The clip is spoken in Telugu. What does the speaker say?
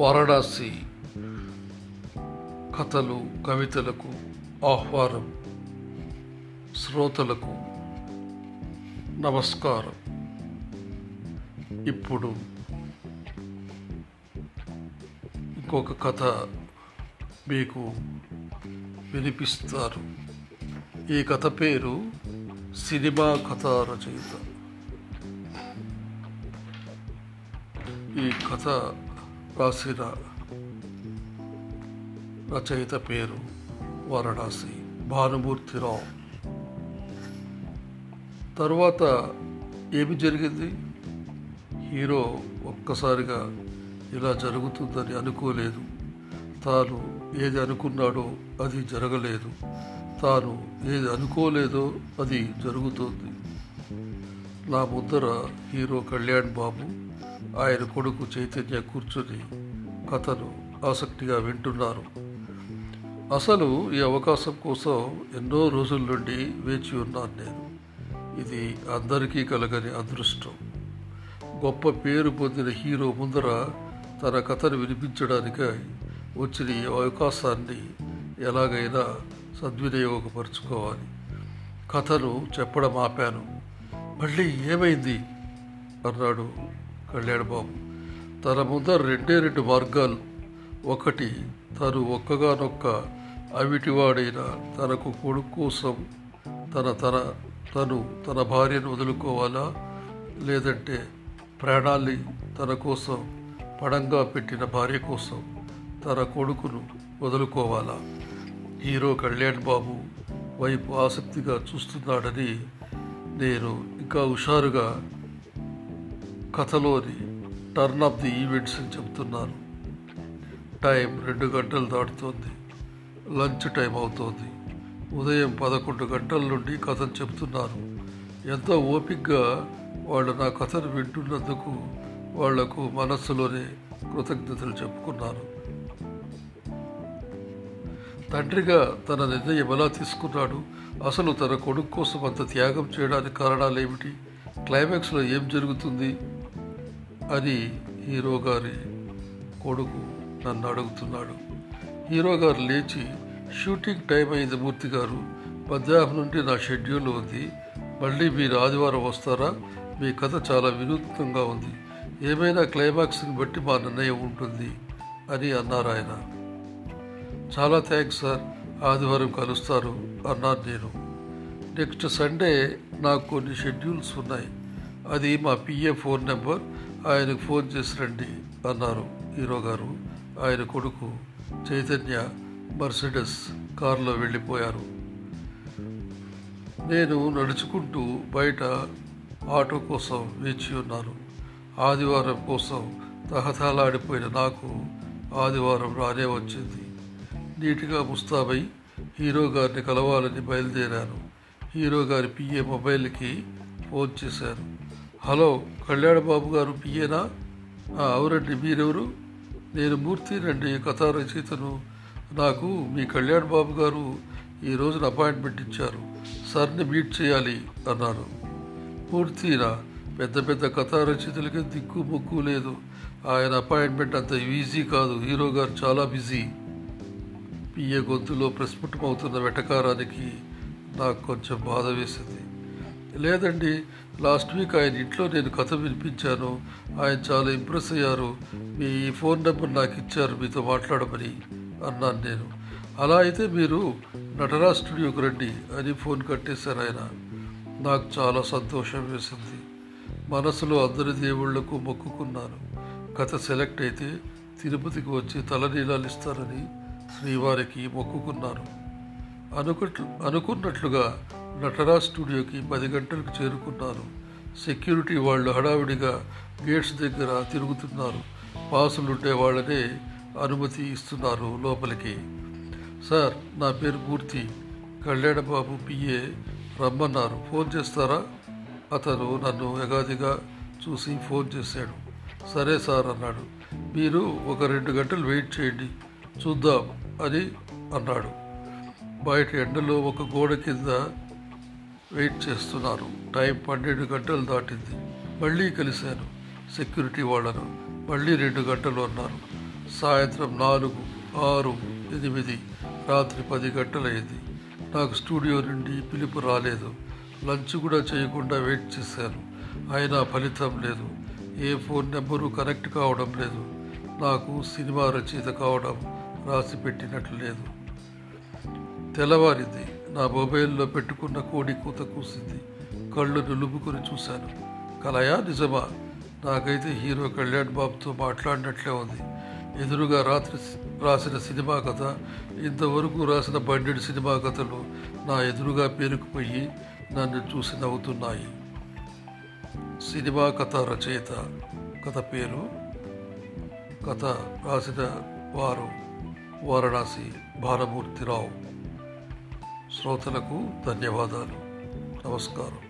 వారణాసి కథలు కవితలకు ఆహ్వానం. శ్రోతలకు నమస్కారం. ఇప్పుడు ఇంకొక కథ మీకు వినిపిస్తారు. ఈ కథ పేరు సినిమా కథా రచయిత. ఈ కథ రాసిన రచయిత పేరు వారణాసి భానుమూర్తి రావు. తర్వాత ఏమి జరిగింది? హీరో ఒక్కసారిగా ఇలా జరుగుతుందని అనుకోలేదు. తాను ఏది అనుకున్నాడో అది జరగలేదు. తాను ఏది అనుకోలేదో అది జరుగుతుంది. నా ముందర హీరో కళ్యాణ్ బాబు, ఆయన కొడుకు చైతన్య కూర్చొని కథను ఆసక్తిగా వింటున్నారు. అసలు ఈ అవకాశం కోసం ఎన్నో రోజుల నుండి వేచి ఉన్నాను నేను. ఇది అందరికీ కలగని అదృష్టం. గొప్ప పేరు పొందిన హీరో ముందర తన కథను వినిపించడానికి వచ్చిన ఈ అవకాశాన్ని ఎలాగైనా సద్వినియోగపరుచుకోవాలి. కథను చెప్పడం ఆపాను. మళ్ళీ ఏమైంది అన్నాడు కళ్యాణ్ బాబు. తన ముందర రెండే మార్గాలు. ఒకటి, తను ఒక్కగానొక్క అవిటివాడైన తనకు కొడుకు కోసం తన భార్యను వదులుకోవాలా, లేదంటే ప్రాణాల్ని తన కోసం పణంగా పెట్టిన భార్య కోసం తన కొడుకును వదులుకోవాలా. హీరో కళ్యాణ్ బాబు వైపు ఆసక్తిగా చూస్తున్నాడని నేను ఇంకా హుషారుగా కథలోని టర్న్ ఆఫ్ ది ఈవెంట్స్ అని చెప్తున్నాను. టైం 2 గంటలు దాటుతోంది. లంచ్ టైం అవుతోంది. ఉదయం 11 గంటల నుండి కథను చెప్తున్నారు. ఎంతో ఓపికగా వాళ్ళు నా కథను వింటున్నందుకు వాళ్లకు మనస్సులోనే కృతజ్ఞతలు చెప్పుకున్నాను. తండ్రిగా తన నిర్ణయం ఎలా తీసుకున్నాడు? అసలు తన కొడుకు కోసం అంత త్యాగం చేయడానికి కారణాలు ఏమిటి? క్లైమాక్స్లో ఏం జరుగుతుంది అని హీరో గారి కొడుకు నన్ను అడుగుతున్నాడు. హీరో గారు లేచి, షూటింగ్ టైం అయింది మూర్తి గారు, మధ్యాహ్నం నుండి నా షెడ్యూల్ ఉంది, మళ్ళీ మీరు ఆదివారం వస్తారా? మీ కథ చాలా వినూత్నంగా ఉంది, ఏమైనా క్లైమాక్స్ని బట్టి మా నిర్ణయం ఉంటుంది అని అన్నారు ఆయన. చాలా థ్యాంక్స్ సార్, ఆదివారం కలుస్తారు అన్నాను నేను. నెక్స్ట్ సండే నాకు కొన్ని షెడ్యూల్స్ ఉన్నాయి, అది మా పిఏ ఫోన్ నెంబర్, ఆయనకు ఫోన్ చేసి రండి అన్నారు హీరో గారు. ఆయన కొడుకు చైతన్య మర్సిడెస్ కారులో వెళ్ళిపోయారు. నేను నడుచుకుంటూ బయట ఆటో కోసం వేచి ఉన్నాను. ఆదివారం కోసం తహతహలాడిపోయిన నాకు ఆదివారం రానే వచ్చింది. నీట్గా ముస్తాబై హీరో గారిని కలవాలని బయలుదేరాను. హీరో గారి పిఏ మొబైల్కి ఫోన్ చేశారు. హలో, కళ్యాణ్ బాబు గారు పిఏనా? అవునండి, మీరెవరు? నేను మూర్తినండి, కథా రచయితను. నాకు మీ కళ్యాణ్ బాబు గారు ఈరోజున అపాయింట్మెంట్ ఇచ్చారు, సార్ని మీట్ చేయాలి అన్నారు. పూర్తిగా పెద్ద పెద్ద కథా రచయితలకి దిక్కు మొక్కు లేదు. ఆయన అపాయింట్మెంట్ అంత ఈజీ కాదు, హీరో గారు చాలా బిజీ. పిఏ గొంతులో ప్రస్ఫుటమవుతున్న వెటకారానికి నాకు కొంచెం బాధ వేసింది. లేదండి, లాస్ట్ వీక్ ఆయన ఇంట్లో నేను కథ వినిపించాను, ఆయన చాలా ఇంప్రెస్ అయ్యారు, మీ ఫోన్ నెంబర్ నాకు ఇచ్చారు మీతో మాట్లాడమని అన్నాను నేను. అలా అయితే మీరు నటరాజ్ స్టూడియోకి రండి అని ఫోన్ కట్టేశారు ఆయన. నాకు చాలా సంతోషం వేసింది. మనసులో అందరి దేవుళ్లకు మొక్కుకున్నాను, కథ సెలెక్ట్ అయితే తిరుపతికి వచ్చి తలనీలాలు ఇస్తారని శ్రీవారికి మొక్కుకున్నాను. అనుకున్నట్లుగా నటరాజ్ స్టూడియోకి 10 గంటలకు చేరుకున్నాను. సెక్యూరిటీ వాళ్ళు హడావిడిగా గేట్స్ దగ్గర తిరుగుతున్నారు. పాసులుండే వాళ్ళనే అనుమతి ఇస్తున్నారు లోపలికి. సార్, నా పేరు మూర్తి, కళ్యాణ్ బాబు పిఏ రమ్మన్నారు, ఫోన్ చేస్తారా? అతను నన్ను ఎగాదిగా చూసి ఫోన్ చేశాడు. సరే సార్ అన్నాడు. మీరు ఒక 2 గంటలు వెయిట్ చేయండి, చూద్దాం అని అన్నాడు. బయట ఎండలో ఒక గోడ కింద వెయిట్ చేస్తున్నారు. టైం 12 గంటలు దాటింది. మళ్ళీ కలిశాను సెక్యూరిటీ వాళ్ళను. మళ్ళీ 2 గంటలు అన్నారు. సాయంత్రం 4, 6, 8, రాత్రి 10 గంటలైంది. నాకు స్టూడియో నుండి పిలుపు రాలేదు. లంచ్ కూడా చేయకుండా వెయిట్ చేశాను, అయినా ఫలితం లేదు. ఏ ఫోన్ నెంబరు కనెక్ట్ కావడం లేదు. నాకు సినిమా రచయిత కావడం రాసి పెట్టినట్లు లేదు. తెల్లవారింది. నా మొబైల్లో పెట్టుకున్న కోడి కూత కూసింది. కళ్ళు నిలుపుకొని చూశాను. కలయా నిజమా? నాకైతే హీరో కళ్యాణ్ బాబుతో మాట్లాడినట్లే ఉంది. ఎదురుగా రాత్రి రాసిన సినిమా కథ, ఇంతవరకు రాసిన 12 సినిమా కథలు నా ఎదురుగా పేరుకుపోయి నన్ను చూసి నవ్వుతున్నాయి. సినిమా కథ రచయిత, కథ పేరు, కథ రాసిన వారు వారణాసి భానుమూర్తి రావు. శ్రోతలకు ధన్యవాదాలు. నమస్కారం.